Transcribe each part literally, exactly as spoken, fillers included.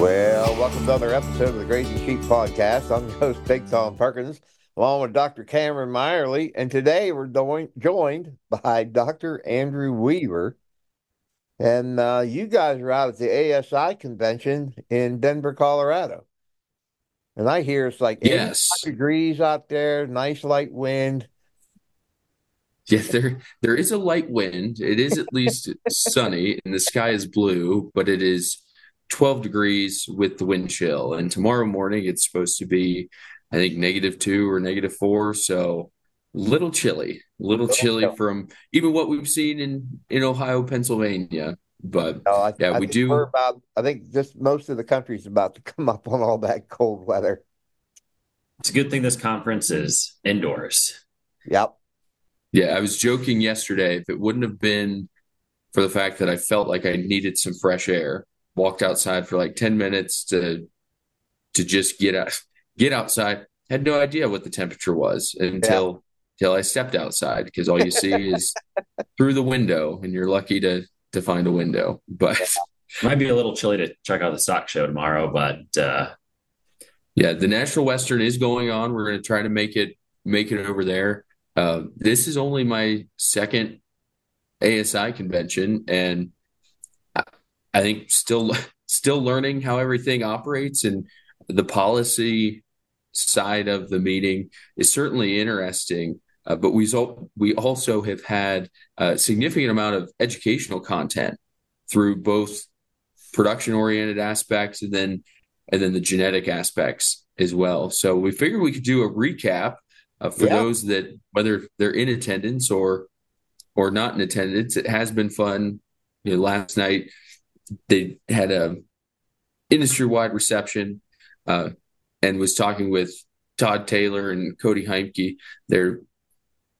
Well, welcome to another episode of the Grazing Sheep Podcast. I'm your host, Big Tom Perkins, along with Doctor Cameron Meyerley, and today we're doing, joined by Doctor Andrew Weaver. And uh, you guys are out at the A S I Convention in Denver, Colorado. And I hear it's like yes. eighty-five degrees out there, nice light wind. Yeah, there there is a light wind. It is at least sunny, and the sky is blue, but it is twelve degrees with the wind chill. And tomorrow morning, it's supposed to be, I think, negative two or negative four. So little chilly, little chilly from even what we've seen in, in Ohio, Pennsylvania. But no, I, yeah, I we do. We're about, I think just most of the country's about to come up on all that cold weather. It's a good thing this conference is indoors. Yep. Yeah, I was joking yesterday. If it wouldn't have been for the fact that I felt like I needed some fresh air, walked outside for like ten minutes to to just get out, get outside. Had no idea what the temperature was until yeah. until I stepped outside, because all you see is through the window, and you're lucky to to find a window. But yeah. Might be a little chilly to check out the stock show tomorrow. But uh... yeah, the National Western is going on. We're going to try to make it make it over there. Uh, this is only my second A S I convention, and I, I think still still learning how everything operates, and the policy side of the meeting is certainly interesting, uh, but we, we also have had a significant amount of educational content through both production-oriented aspects and then and then the genetic aspects as well. So we figured we could do a recap uh, for yeah. those that, whether they're in attendance or or not in attendance. It has been fun. You know, last night they had a industry-wide reception, uh, and was talking with Todd Taylor and Cody Heimke. They're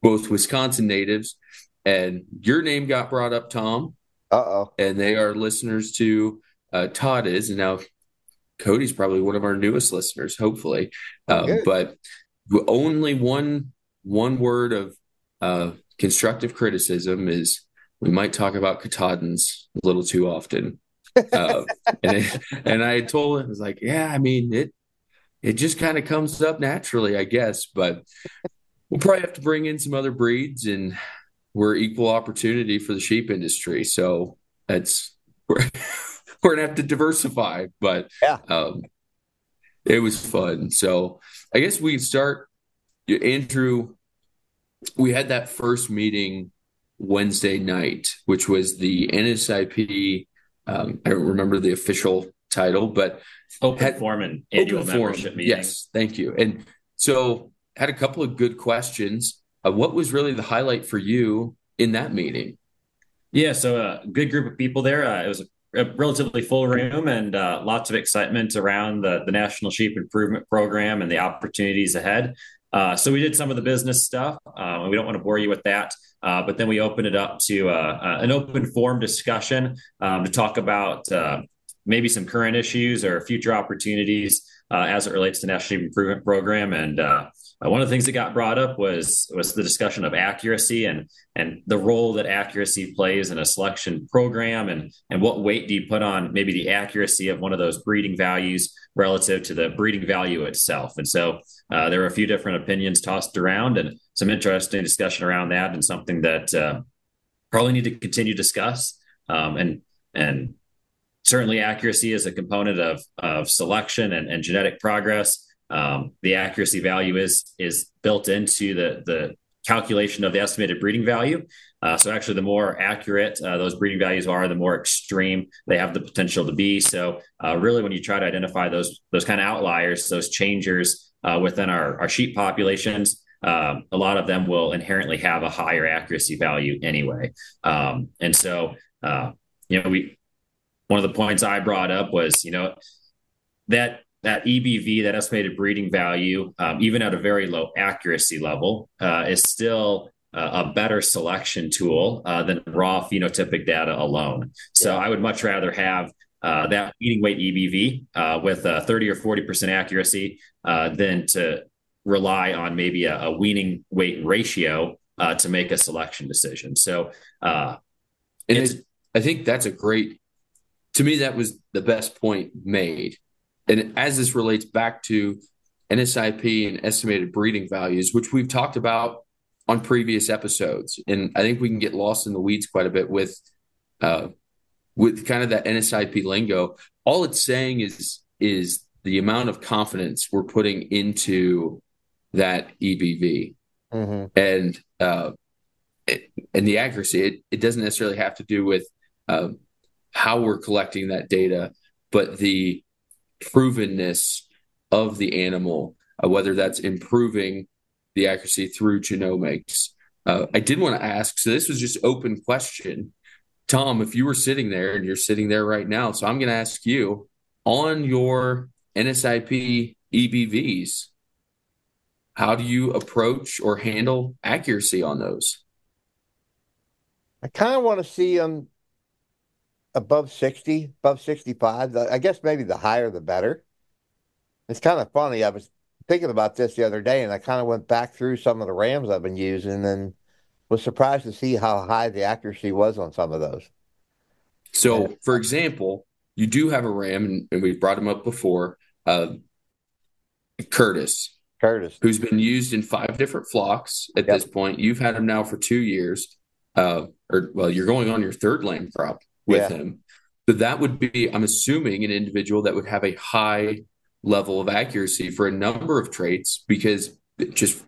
both Wisconsin natives, and your name got brought up, Tom. Uh-oh. And they are listeners to uh, Todd is, and now Cody's probably one of our newest listeners, hopefully. Uh, but only one one word of uh, constructive criticism is we might talk about Katahdins a little too often. Uh, and, I, and I told him, I was like, yeah, I mean, it, It just kind of comes up naturally, I guess, but we'll probably have to bring in some other breeds, and we're equal opportunity for the sheep industry. So that's, we're, we're going to have to diversify, but yeah. um, it was fun. So I guess we start, Andrew, we had that first meeting Wednesday night, which was the N S I P. Um, I don't remember the official title, but open had, forum and annual membership meeting. Yes, thank you. And so had a couple of good questions. Uh, what was really the highlight for you in that meeting? Yeah, so a good group of people there. Uh, it was a, a relatively full room, and uh, lots of excitement around the, the National Sheep Improvement Program and the opportunities ahead. Uh, so we did some of the business stuff, uh, and we don't want to bore you with that. Uh, but then we opened it up to uh, uh, an open forum discussion um, to talk about uh, maybe some current issues or future opportunities uh, as it relates to National Sheep Improvement Program. And uh, one of the things that got brought up was was the discussion of accuracy and and the role that accuracy plays in a selection program, and and what weight do you put on maybe the accuracy of one of those breeding values relative to the breeding value itself. And so uh, there were a few different opinions tossed around, and some interesting discussion around that, and something that uh, probably need to continue to discuss. Um, and and Certainly, accuracy is a component of, of selection and, and genetic progress. Um, the accuracy value is is built into the, the calculation of the estimated breeding value. Uh, so actually, the more accurate uh, those breeding values are, the more extreme they have the potential to be. So uh, really, when you try to identify those those kind of outliers, those changers uh, within our, our sheep populations, Um, a lot of them will inherently have a higher accuracy value anyway. Um, and so, uh, you know, we... One of the points I brought up was, you know, that that E B V, that estimated breeding value, um, even at a very low accuracy level, uh, is still uh, a better selection tool uh, than raw phenotypic data alone. So yeah. I would much rather have uh, that feeding weight E B V uh, with a thirty or forty percent accuracy uh, than to rely on maybe a, a weaning weight ratio uh, to make a selection decision. So uh, it's, I think that's a great to me, that was the best point made. And as this relates back to N S I P and estimated breeding values, which we've talked about on previous episodes, and I think we can get lost in the weeds quite a bit with uh, with kind of that N S I P lingo. All it's saying is is the amount of confidence we're putting into that E B V, mm-hmm. and uh, it, and the accuracy. It, it doesn't necessarily have to do with uh, how we're collecting that data, but the provenness of the animal, uh, whether that's improving the accuracy through genomics. Uh, I did want to ask, so this was just open question, Tom, if you were sitting there and you're sitting there right now, so I'm going to ask you on your N S I P E B Vs, how do you approach or handle accuracy on those? I kind of want to see them above sixty, above sixty-five. I guess maybe the higher, the better. It's kind of funny. I was thinking about this the other day, and I kind of went back through some of the rams I've been using and was surprised to see how high the accuracy was on some of those. So, yeah. For example, you do have a ram, and, and we've brought him up before, uh, Curtis. Curtis. Who's been used in five different flocks at yep. this point. You've had him now for two years. Uh, or Well, you're going on your third lamb crop with yeah. him. So that would be, I'm assuming, an individual that would have a high level of accuracy for a number of traits, because just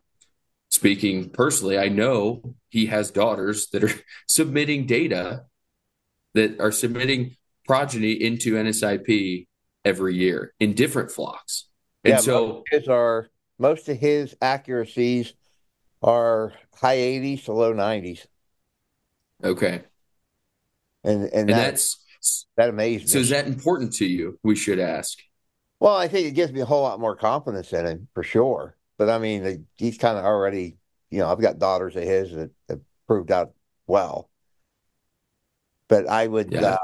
speaking personally, I know he has daughters that are submitting data that are submitting progeny into N S I P every year in different flocks. And yeah, so most of his, are, most of his accuracies are high eighties to low nineties. Okay. And, and, and that, that's that amazes me. So is that important to you? We should ask. Well, I think it gives me a whole lot more confidence in him, for sure. But, I mean, he's kind of already, you know, I've got daughters of his that have proved out well. But I would, yeah. uh,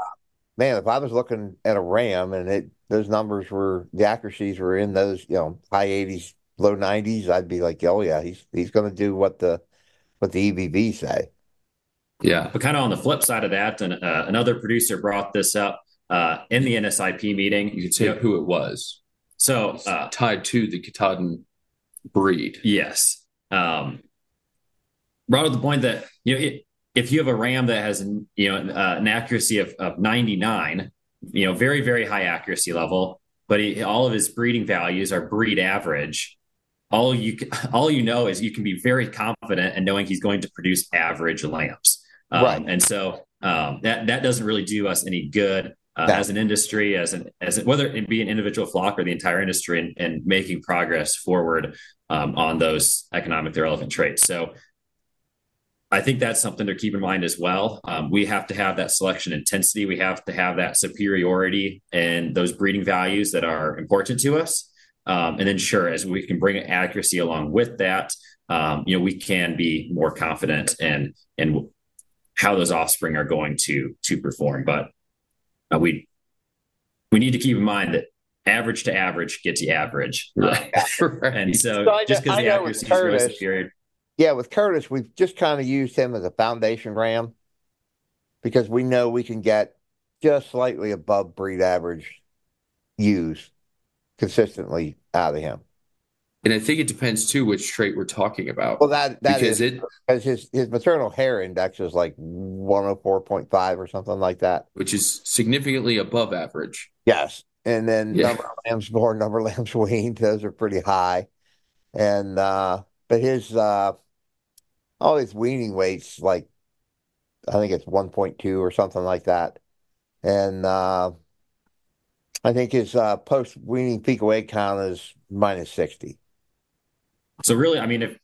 man, if I was looking at a ram and it those numbers were, the accuracies were in those, you know, high eighties, low nineties, I'd be like, oh, yeah, he's he's going to do what the what the E B V say. Yeah, but kind of on the flip side of that, and uh, another producer brought this up. Uh, in the N S I P meeting, you could say you know, who it was. So uh, tied to the Katahdin breed. Yes. Um, brought up the point that, you know, it, if you have a ram that has, you know, uh, an accuracy of, of ninety-nine, you know, very, very high accuracy level, but he, all of his breeding values are breed average. All you, all you know is you can be very confident in knowing he's going to produce average lambs. Um, right. And so um, that, that doesn't really do us any good. Uh, as an industry, as an as a, whether it be an individual flock or the entire industry, and, and making progress forward um, on those economically relevant traits. So I think that's something to keep in mind as well. Um, we have to have that selection intensity. We have to have that superiority and those breeding values that are important to us. Um, and then sure, as we can bring accuracy along with that, um, you know, we can be more confident in, in how those offspring are going to, to perform. But Uh, we we need to keep in mind that average to average gets you average. Uh, right. And so, so just because the accuracy is really superior. Yeah, with Curtis, we've just kind of used him as a foundation ram because we know we can get just slightly above breed average ewes consistently out of him. And I think it depends, too, which trait we're talking about. Well, that, that because is it, because his, his maternal hair index is like one oh four point five or something like that. Which is significantly above average. Yes. And then yeah. number of lambs born, number of lambs weaned, those are pretty high. And uh, but his, uh, all his weaning weights, like, I think it's one point two or something like that. And uh, I think his uh, post-weaning fecal egg count is minus sixty. So really, I mean, if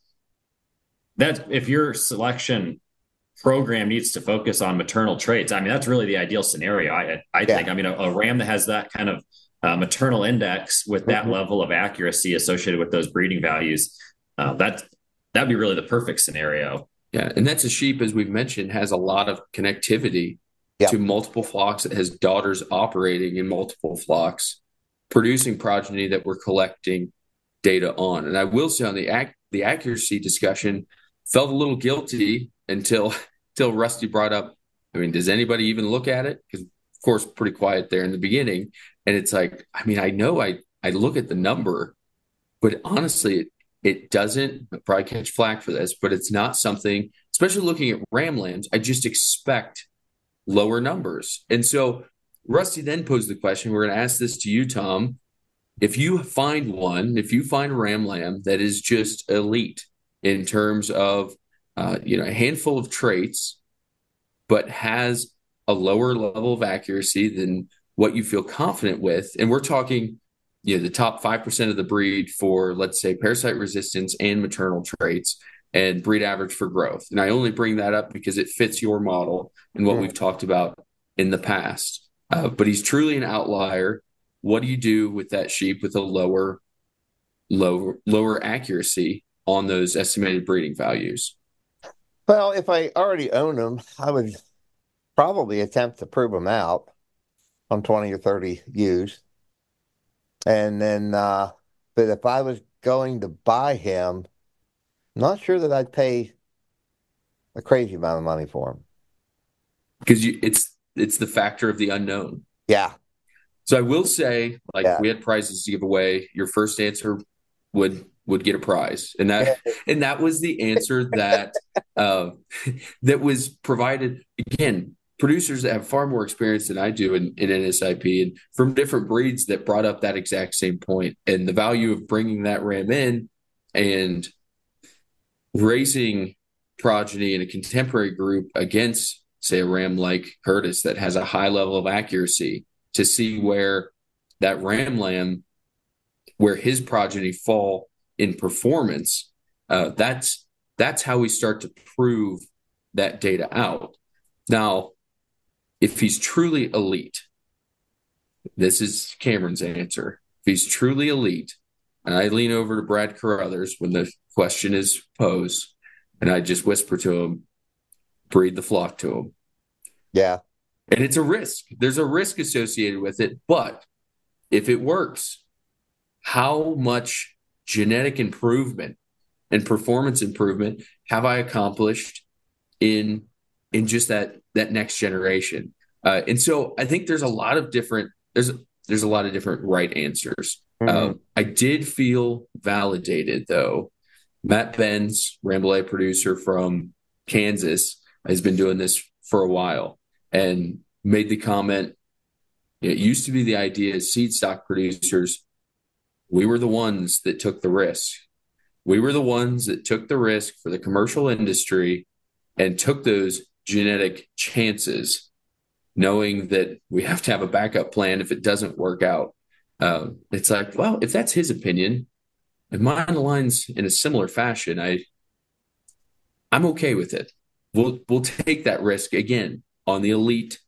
that if your selection program needs to focus on maternal traits, I mean, that's really the ideal scenario. I I yeah. think, I mean, a, a ram that has that kind of uh, maternal index with that mm-hmm. level of accuracy associated with those breeding values, uh, that that'd be really the perfect scenario. Yeah. And that's a sheep, as we've mentioned, has a lot of connectivity yeah. to multiple flocks. It has daughters operating in multiple flocks, producing progeny that we're collecting data on. And I will say on the ac- the accuracy discussion, felt a little guilty until, until Rusty brought up, I mean, does anybody even look at it? Because of course, pretty quiet there in the beginning. And it's like, I mean, I know I, I look at the number, but honestly, it, it doesn't I'll probably catch flack for this, but it's not something, especially looking at Ramlands, I just expect lower numbers. And so Rusty then posed the question, we're going to ask this to you, Tom. If you find one, if you find a Ramlam that is just elite in terms of, uh, you know, a handful of traits, but has a lower level of accuracy than what you feel confident with. And we're talking, you know, the top five percent of the breed for, let's say, parasite resistance and maternal traits and breed average for growth. And I only bring that up because it fits your model and what yeah. we've talked about in the past. Uh, but he's truly an outlier. What do you do with that sheep with a lower, lower, lower accuracy on those estimated breeding values? Well, if I already own them, I would probably attempt to prove them out on twenty or thirty ewes. And then, uh, but if I was going to buy him, I'm not sure that I'd pay a crazy amount of money for him. Because you, it's it's the factor of the unknown. Yeah. So I will say, like, yeah. we had prizes to give away. Your first answer would would get a prize. And that and that was the answer that uh, that was provided, again, producers that have far more experience than I do in, in N S I P and from different breeds that brought up that exact same point. And the value of bringing that ram in and raising progeny in a contemporary group against, say, a ram like Curtis that has a high level of accuracy to see where that ram lamb, where his progeny fall in performance, uh, that's that's how we start to prove that data out. Now, if he's truly elite, this is Cameron's answer. If he's truly elite, and I lean over to Brad Carruthers when the question is posed, and I just whisper to him, breed the flock to him. Yeah. And it's a risk. There's a risk associated with it, but if it works, how much genetic improvement and performance improvement have I accomplished in in just that that next generation? Uh, and so I think there's a lot of different there's there's a lot of different right answers. Mm-hmm. Um, I did feel validated though. Matt Benz, Rambouillet producer from Kansas, has been doing this for a while and made the comment. It used to be the idea as seed stock producers, we were the ones that took the risk. We were the ones that took the risk for the commercial industry and took those genetic chances, knowing that we have to have a backup plan if it doesn't work out. Um, it's like, well, if that's his opinion and mine aligns in a similar fashion, I, I'm okay with it. We'll, we'll take that risk again on the elite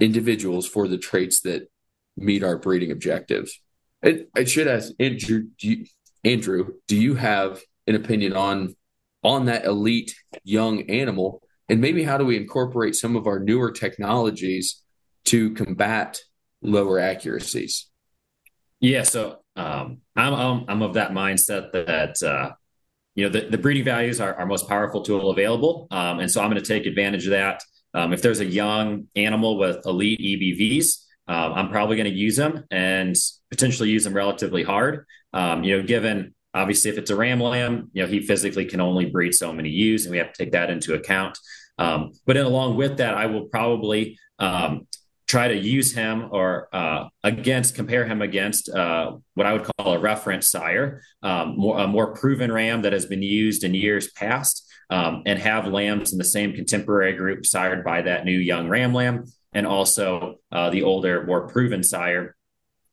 individuals for the traits that meet our breeding objectives. I, I should ask Andrew. Do you, Andrew, do you have an opinion on on that elite young animal, and maybe how do we incorporate some of our newer technologies to combat lower accuracies? Yeah, so um, I'm, I'm I'm of that mindset that uh, you know the, the breeding values are our most powerful tool available, um, and so I'm going to take advantage of that. Um, if there's a young animal with elite E B Vs. Um, I'm probably going to use them and potentially use them relatively hard. Um, you know, given obviously if it's a ram lamb, you know, he physically can only breed so many ewes and we have to take that into account. Um, but then along with that, I will probably um, try to use him or uh, against, compare him against uh, what I would call a reference sire, um, more, a more proven ram that has been used in years past um, and have lambs in the same contemporary group sired by that new young ram lamb. And also uh, the older, more proven sire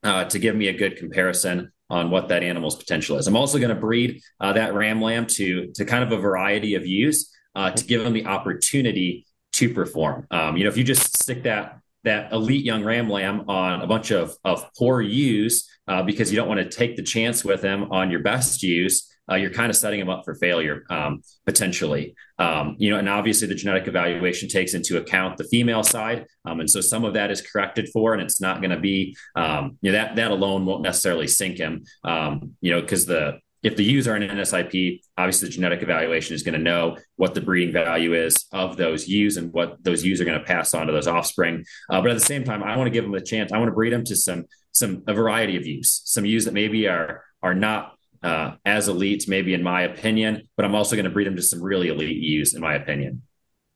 uh, to give me a good comparison on what that animal's potential is. I'm also going to breed uh, that ram lamb to, to kind of a variety of ewes uh, to give them the opportunity to perform. Um, you know, if you just stick that that elite young ram lamb on a bunch of, of poor ewes uh, because you don't want to take the chance with them on your best ewes, Uh, you're kind of setting them up for failure, um, potentially, um, you know, and obviously the genetic evaluation takes into account the female side. Um, and so some of that is corrected for, and it's not going to be, um, you know, that, that alone won't necessarily sink him, um, you know, because the, if the ewes are in an N S I P, obviously the genetic evaluation is going to know what the breeding value is of those ewes and what those ewes are going to pass on to those offspring. Uh, but at the same time, I want to give them a chance. I want to breed them to some, some, a variety of ewes, some ewes that maybe are, are not uh, as elite, maybe in my opinion, but I'm also going to breed them to some really elite ewes in my opinion,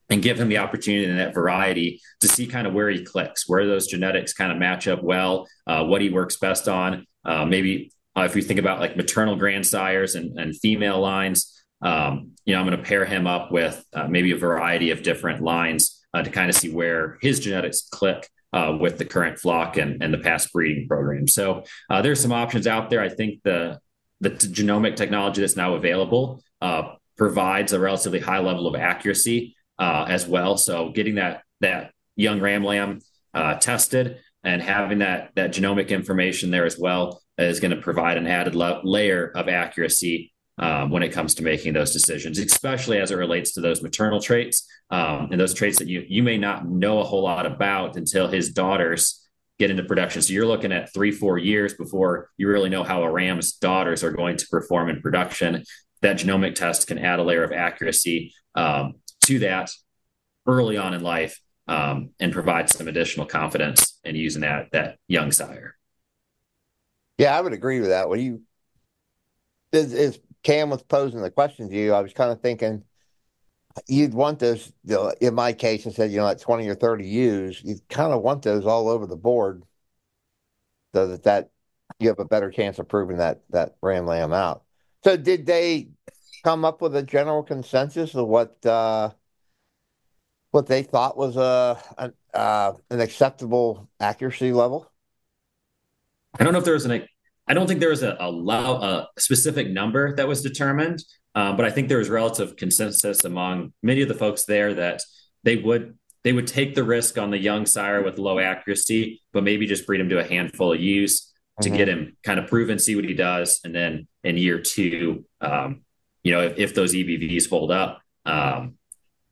and give him the opportunity in that variety to see kind of where he clicks, where those genetics kind of match up well, uh, what he works best on. Uh, maybe uh, if we think about like maternal grandsires and, and female lines, um, you know, I'm going to pair him up with uh, maybe a variety of different lines uh, to kind of see where his genetics click uh, with the current flock and, and the past breeding program. So uh, there's some options out there. I think the, the t- genomic technology that's now available uh, provides a relatively high level of accuracy Uh, as well. So getting that that young ram lamb uh, tested and having that that genomic information there as well is going to provide an added lo- layer of accuracy uh, when it comes to making those decisions, especially as it relates to those maternal traits um, and those traits that you you may not know a whole lot about until his daughters get into production. So you're looking at three, four years before you really know how a ram's daughters are going to perform in production. That genomic test can add a layer of accuracy um, to that early on in life um, and provide some additional confidence in using that, that young sire. Yeah, I would agree with that. When you, as, as Cam was posing the question to you, I was kind of thinking you'd want those, you know, in my case, I said, you know, like twenty or thirty ewes, you'd kind of want those all over the board so that, that you have a better chance of proving that, that ram lamb out. So did they come up with a general consensus of what uh, what they thought was a, a uh, an acceptable accuracy level? I don't know if there was an. I don't think there was a, a, low, a specific number that was determined, uh, but I think there was relative consensus among many of the folks there that they would they would take the risk on the young sire with low accuracy, but maybe just breed him to a handful of ewes mm-hmm. to get him kind of proven, see what he does, and then in year two. Um, You know, if, if those E B Vs hold up, um,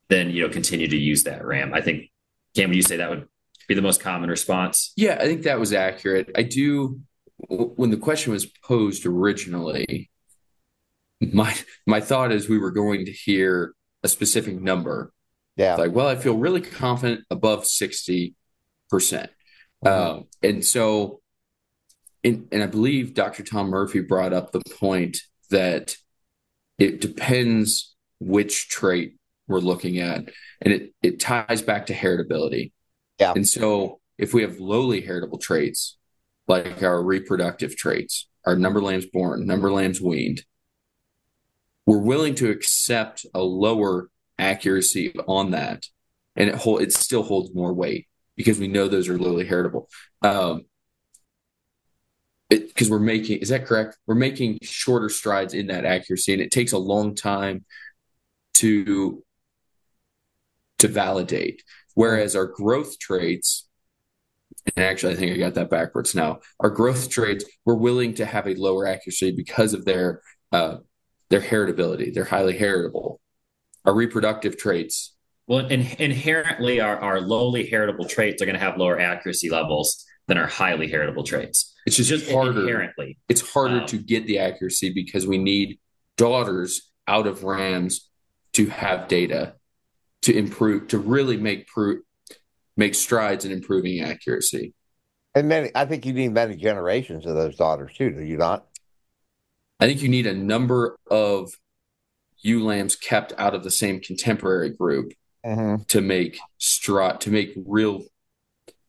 then, you know, continue to use that ram. I think, Cam, would you say that would be the most common response? Yeah, I think that was accurate. I do. When the question was posed originally, my my thought is we were going to hear a specific number. Yeah. Like, well, I feel really confident above sixty percent. Mm-hmm. Um, and so, and, and I believe Doctor Tom Murphy brought up the point that it depends which trait we're looking at, and it, it ties back to heritability. Yeah. And so if we have lowly heritable traits, like our reproductive traits, our number of lambs born, number of lambs weaned, we're willing to accept a lower accuracy on that, and it hold, it still holds more weight because we know those are lowly heritable. Um, Because we're making, is that correct? We're making shorter strides in that accuracy, and it takes a long time to to validate. Whereas our growth traits, and actually I think I got that backwards now. Our growth traits, we're willing to have a lower accuracy because of their uh, their heritability. They're highly heritable. Our reproductive traits, well, in, inherently our our lowly heritable traits are going to have lower accuracy levels than our highly heritable traits. It's just, just harder. Inherently. It's harder um, to get the accuracy because we need daughters out of rams to have data to improve, to really make pro- make strides in improving accuracy. And many, I think you need many generations of those daughters too, do you not? I think you need a number of ewe lambs kept out of the same contemporary group mm-hmm. to make stri- to make real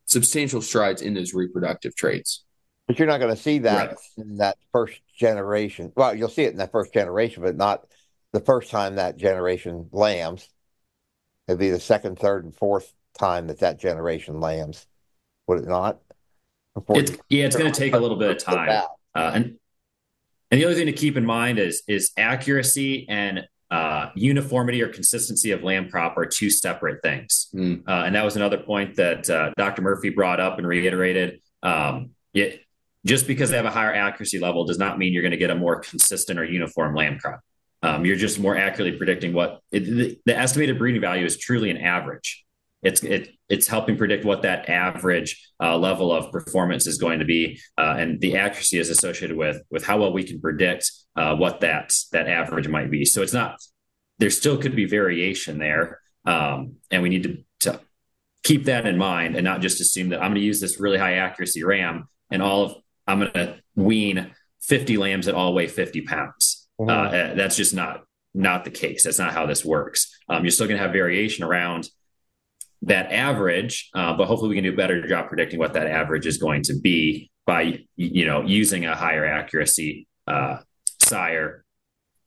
substantial strides in those reproductive traits. But you're not going to see that right. in that first generation. Well, you'll see it in that first generation, but not the first time that generation lambs. It'd be the second, third, and fourth time that that generation lambs. Would it not? It's, yeah, it's going to take a little bit of time. Uh, and and the other thing to keep in mind is is accuracy and uh, uniformity or consistency of lamb crop are two separate things. Mm. Uh, and that was another point that uh, Doctor Murphy brought up and reiterated. Um, it, Just because they have a higher accuracy level does not mean you're going to get a more consistent or uniform lamb crop. Um, you're just more accurately predicting what it, the, the estimated breeding value is truly an average. It's it, it's helping predict what that average uh, level of performance is going to be. Uh, and the accuracy is associated with with how well we can predict uh, what that, that average might be. So it's not, there still could be variation there. Um, and we need to, to keep that in mind and not just assume that I'm going to use this really high accuracy ram and all of, I'm going to wean fifty lambs that all weigh fifty pounds. Mm-hmm. Uh, that's just not, not the case. That's not how this works. Um, you're still going to have variation around that average, uh, but hopefully we can do a better job predicting what that average is going to be by, you know, using a higher accuracy uh, sire.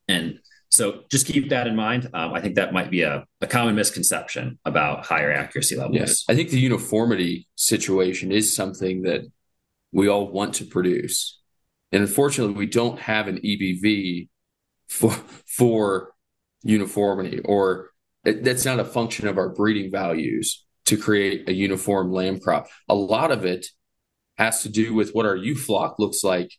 And so just keep that in mind. Um, I think that might be a, a common misconception about higher accuracy levels. Yes. I think the uniformity situation is something that we all want to produce. And unfortunately, we don't have an E B V for, for uniformity, or it, that's not a function of our breeding values to create a uniform lamb crop. A lot of it has to do with what our ewe flock looks like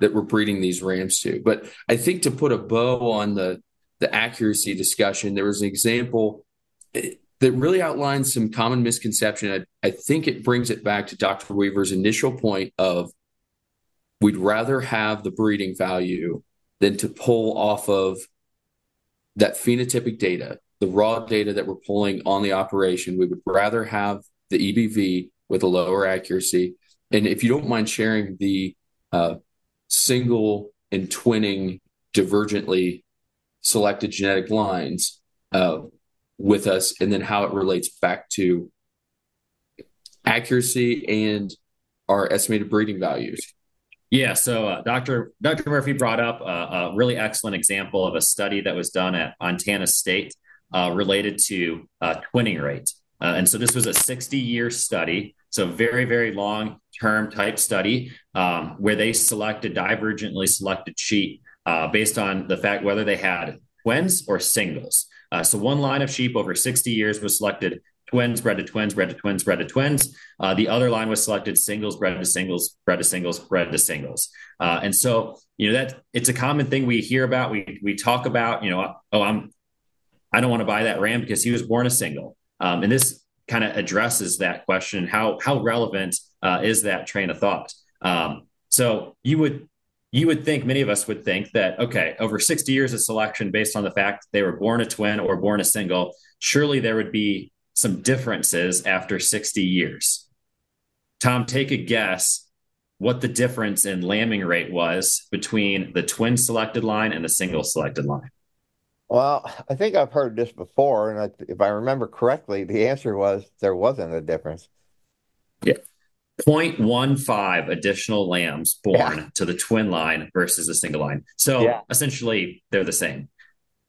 that we're breeding these rams to. But I think to put a bow on the, the accuracy discussion, there was an example that really outlines some common misconception. I, I think it brings it back to Doctor Weaver's initial point of we'd rather have the breeding value than to pull off of that phenotypic data, the raw data that we're pulling on the operation. We would rather have the E B V with a lower accuracy. And if you don't mind sharing the uh, single and twinning divergently selected genetic lines uh, with us, and then how it relates back to accuracy and our estimated breeding values. Yeah, so uh, Doctor Doctor Murphy brought up a, a really excellent example of a study that was done at Montana State uh, related to uh, twinning rate. Uh, and so this was a sixty-year study, so very, very long-term type study um, where they selected divergently selected sheep uh, based on the fact whether they had twins or singles. Uh, so one line of sheep over sixty years was selected twins, bred to twins, bred to twins, bred to twins. Uh, the other line was selected singles, bred to singles, bred to singles, bred to singles. Uh, and so, you know, that it's a common thing we hear about. We we talk about, you know, oh, I'm I don't want to buy that ram because he was born a single. Um, and this kind of addresses that question. How how relevant uh, is that train of thought? Um, so you would you would think, many of us would think that, okay, over sixty years of selection based on the fact they were born a twin or born a single, surely there would be some differences after sixty years. Tom, take a guess what the difference in lambing rate was between the twin selected line and the single selected line. Well, I think I've heard this before, and I, if I remember correctly, the answer was there wasn't a difference. Yeah, zero point one five additional lambs born yeah. to the twin line versus the single line. So yeah. essentially, they're the same.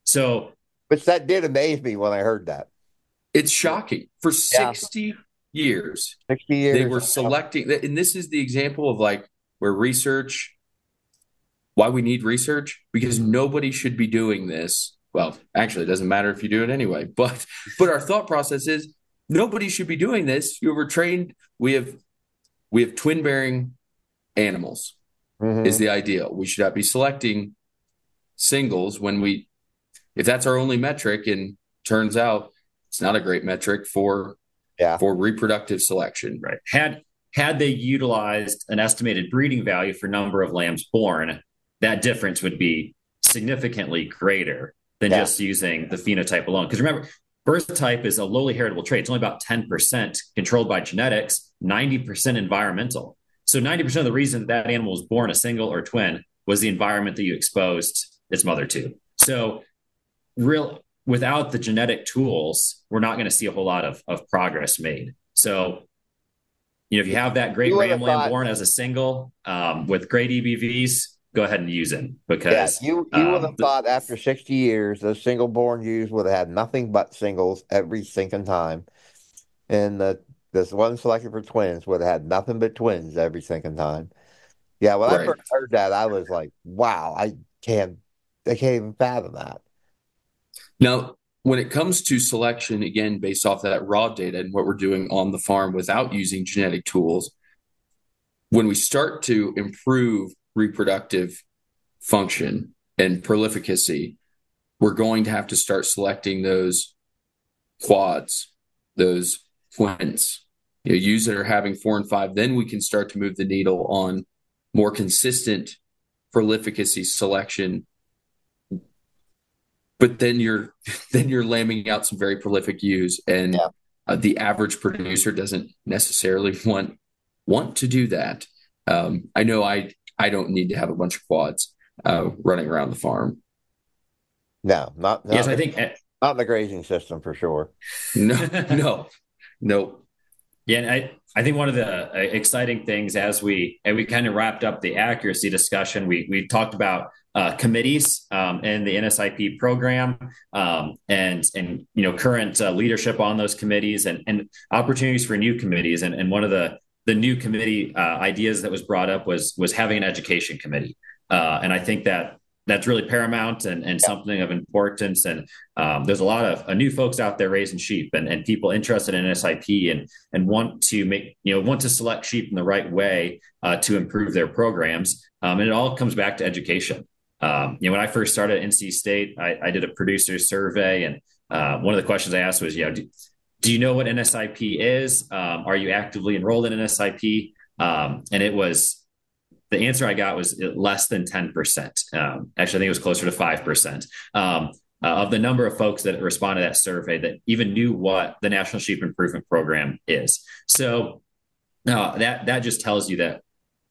So, which that did amaze me when I heard that. It's shocking. For sixty yeah. years, sixty years, they were selecting, and this is the example of like where research, why we need research, because nobody should be doing this. Well, actually, it doesn't matter if you do it anyway, but but our thought process is nobody should be doing this. You were trained. We have we have twin bearing animals mm-hmm. is the ideal. We should not be selecting singles when we, if that's our only metric, and turns out it's not a great metric for yeah. for reproductive selection. Right. Had had they utilized an estimated breeding value for number of lambs born, that difference would be significantly greater than yeah. just using the phenotype alone. Because remember, birth type is a lowly heritable trait. It's only about ten percent controlled by genetics, ninety percent environmental. So ninety percent of the reason that animal was born a single or twin was the environment that you exposed its mother to. So real, without the genetic tools, we're not going to see a whole lot of, of progress made. So, you know, if you have that great ram lamb born as a single um, with great E B Vs, go ahead and use it, because yeah, you, you um, would have the, thought after sixty years, those single born ewes would have had nothing but singles every single time. And the, this one selected for twins would have had nothing but twins every single time. Yeah. When right. I first heard that, I was like, wow, I can't, I can't even fathom that. Now, when it comes to selection, again, based off that raw data and what we're doing on the farm without using genetic tools, when we start to improve reproductive function and prolificacy, we're going to have to start selecting those quads, those twins, you know, ewes that are having four and five. Then we can start to move the needle on more consistent prolificacy selection, but then you're then you're lambing out some very prolific ewes, and yeah. uh, the average producer doesn't necessarily want want to do that. Um, I know I I don't need to have a bunch of quads uh, running around the farm. No, not no, yes, I think not in the grazing system for sure. No, no, no. Yeah, and I I think one of the exciting things as we and we kind of wrapped up the accuracy discussion, we we talked about. Uh, committees um, in the N S I P program um, and, and, you know, current uh, leadership on those committees and, and opportunities for new committees. And, and one of the, the new committee uh, ideas that was brought up was, was having an education committee. Uh, and I think that that's really paramount and, and something of importance. And um, there's a lot of uh, new folks out there raising sheep and, and people interested in N S I P and, and want to make, you know, want to select sheep in the right way uh, to improve their programs. Um, and it all comes back to education. Um, you know, when I first started at N C State, I, I did a producer survey. And uh, one of the questions I asked was, you know, do, do you know what N S I P is? Um, are you actively enrolled in N S I P? Um, and it was, the answer I got was less than ten percent. Um, actually, I think it was closer to five percent um, uh, of the number of folks that responded to that survey that even knew what the National Sheep Improvement Program is. So uh, that, that just tells you that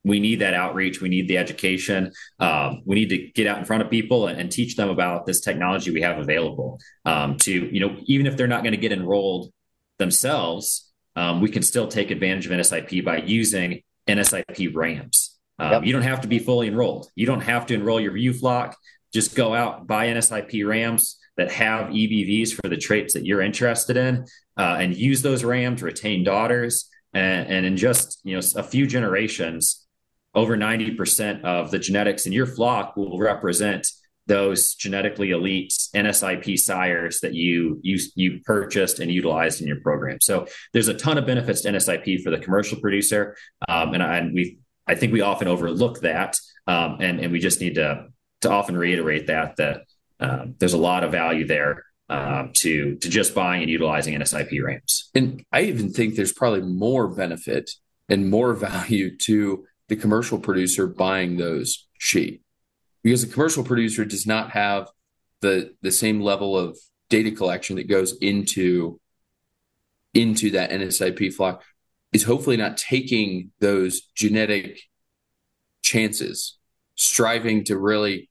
we need that outreach. We need the education. Um, we need to get out in front of people and, and teach them about this technology we have available um, to, you know, even if they're not going to get enrolled themselves, um, we can still take advantage of N S I P by using N S I P rams. Um, yep. You don't have to be fully enrolled. You don't have to enroll your ewe flock. Just go out, buy N S I P rams that have E B Vs for the traits that you're interested in uh, and use those rams, retain daughters. And, and in just, you know, a few generations, over ninety percent of the genetics in your flock will represent those genetically elite N S I P sires that you, you, you purchased and utilized in your program. So there's a ton of benefits to N S I P for the commercial producer. Um, and I, and we, I think we often overlook that. Um, and, and we just need to, to often reiterate that, that um, there's a lot of value there um, to, to just buying and utilizing N S I P rams. And I even think there's probably more benefit and more value to the commercial producer buying those sheep, because the commercial producer does not have the the same level of data collection that goes into into that N S I P flock, is hopefully not taking those genetic chances, striving to really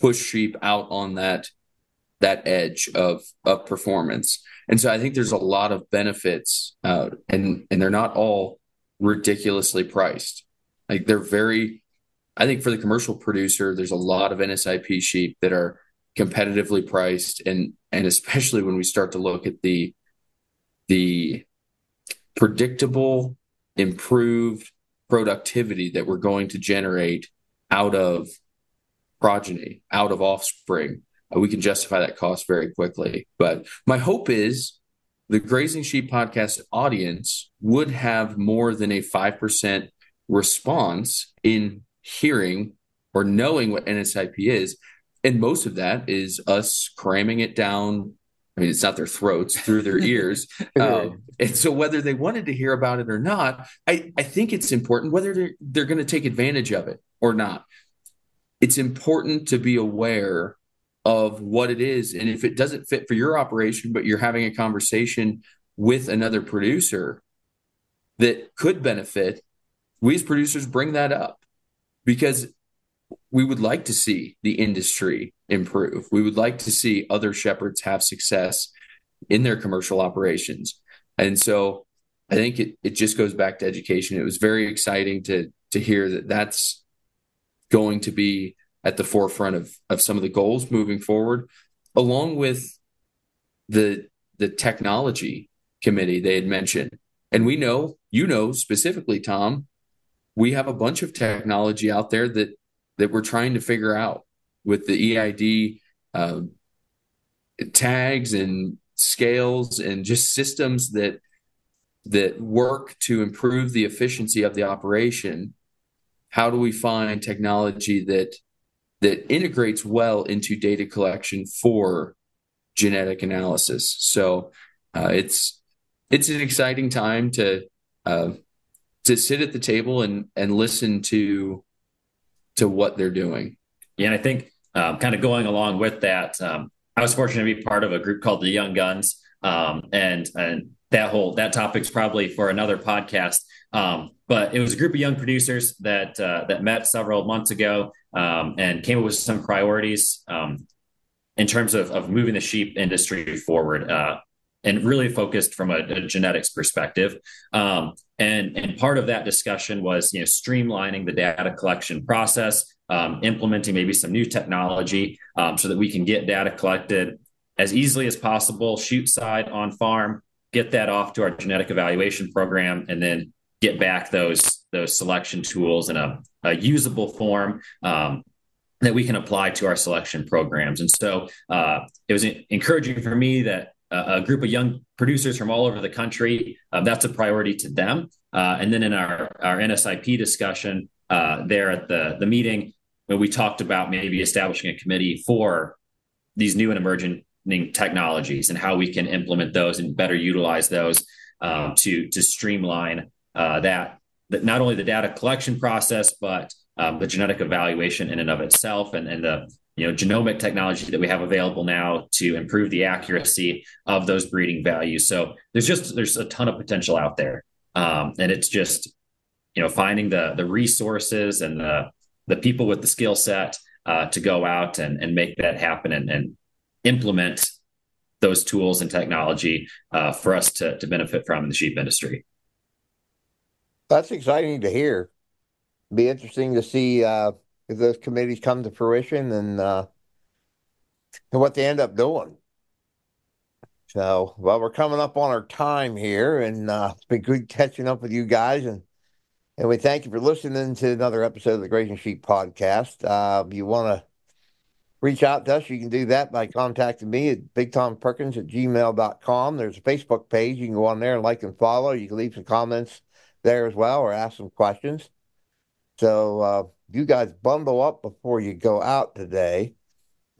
push sheep out on that that edge of of performance. And so I think there's a lot of benefits uh, and and they're not all ridiculously priced. Like they're very, I think for the commercial producer, there's a lot of N S I P sheep that are competitively priced. And, and especially when we start to look at the, the predictable, improved productivity that we're going to generate out of progeny, out of offspring, we can justify that cost very quickly. But my hope is the Grazing Sheep Podcast audience would have more than a five percent response in hearing or knowing what N S I P is. And most of that is us cramming it down. I mean, it's not their throats, through their ears. Um, and so whether they wanted to hear about it or not, I, I think it's important whether they're, they're going to take advantage of it or not. It's important to be aware of what it is. And if it doesn't fit for your operation, but you're having a conversation with another producer that could benefit, we as producers bring that up because we would like to see the industry improve. We would like to see other shepherds have success in their commercial operations. And so I think it, it just goes back to education. It was very exciting to to hear that that's going to be at the forefront of, of some of the goals moving forward, along with the the technology committee they had mentioned. And we know, you know, specifically, Tom, we have a bunch of technology out there that, that we're trying to figure out with the E I D uh, tags and scales and just systems that that work to improve the efficiency of the operation. How do we find technology that that integrates well into data collection for genetic analysis? So uh, it's it's an exciting time to. Uh, to sit at the table and, and listen to to what they're doing. Yeah. And I think um, kind of going along with that, um, I was fortunate to be part of a group called the Young Guns. Um, and, and that whole, that topic's probably for another podcast. Um, but it was a group of young producers that, uh, that met several months ago, um, and came up with some priorities, um, in terms of, of moving the sheep industry forward, uh, and really focused from a, a genetics perspective. Um, and, and part of that discussion was, you know, streamlining the data collection process, um, implementing maybe some new technology, um, so that we can get data collected as easily as possible, shoot side on farm, get that off to our genetic evaluation program, and then get back those, those selection tools in a, a usable form, um, that we can apply to our selection programs. And so, uh, it was encouraging for me that a group of young producers from all over the country, uh, that's a priority to them. Uh, and then in our, our N S I P discussion, uh, there at the, the meeting, we talked about maybe establishing a committee for these new and emerging technologies and how we can implement those and better utilize those, um, to, to streamline, uh, that, that not only the data collection process, but, um, the genetic evaluation in and of itself, and, and the, you know, genomic technology that we have available now to improve the accuracy of those breeding values. So there's just, there's a ton of potential out there. Um, and it's just, you know, finding the, the resources and the, the people with the skill set, uh, to go out and, and make that happen, and, and implement those tools and technology, uh, for us to, to benefit from in the sheep industry. That's exciting to hear. Be interesting to see, uh, if those committees come to fruition and, uh, and what they end up doing. So, well, we're coming up on our time here, and uh, it's been good catching up with you guys. And and we thank you for listening to another episode of the Grazing Sheep Podcast. Uh, if you want to reach out to us, you can do that by contacting me at big tom perkins at gmail dot com. There's a Facebook page. You can go on there and like and follow. You can leave some comments there as well, or ask some questions. So, uh, you guys bundle up before you go out today.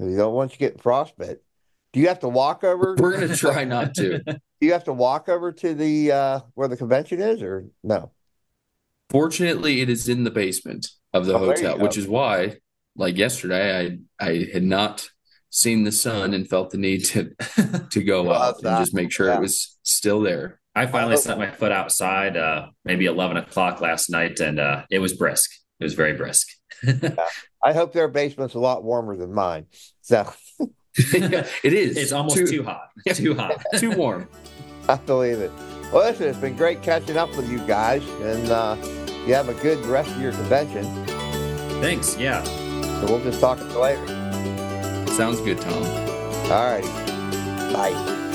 You don't want you to get frostbite. Do you have to walk over? We're going to try not to. Do you have to walk over to the uh, where the convention is, or no? Fortunately, it is in the basement of the oh, hotel, which is why, like yesterday, I I had not seen the sun and felt the need to to go well, out and not, just make sure yeah. it was still there. I finally oh. set my foot outside, uh, maybe eleven o'clock last night, and uh, it was brisk. It was very brisk. Yeah. I hope their basement's a lot warmer than mine. So yeah, it is. It's almost too, too hot. Too hot. Too warm. I believe it. Well, listen, it's been great catching up with you guys, and uh, you have a good rest of your convention. Thanks. Yeah. So we'll just talk later. Sounds good, Tom. All right. Bye.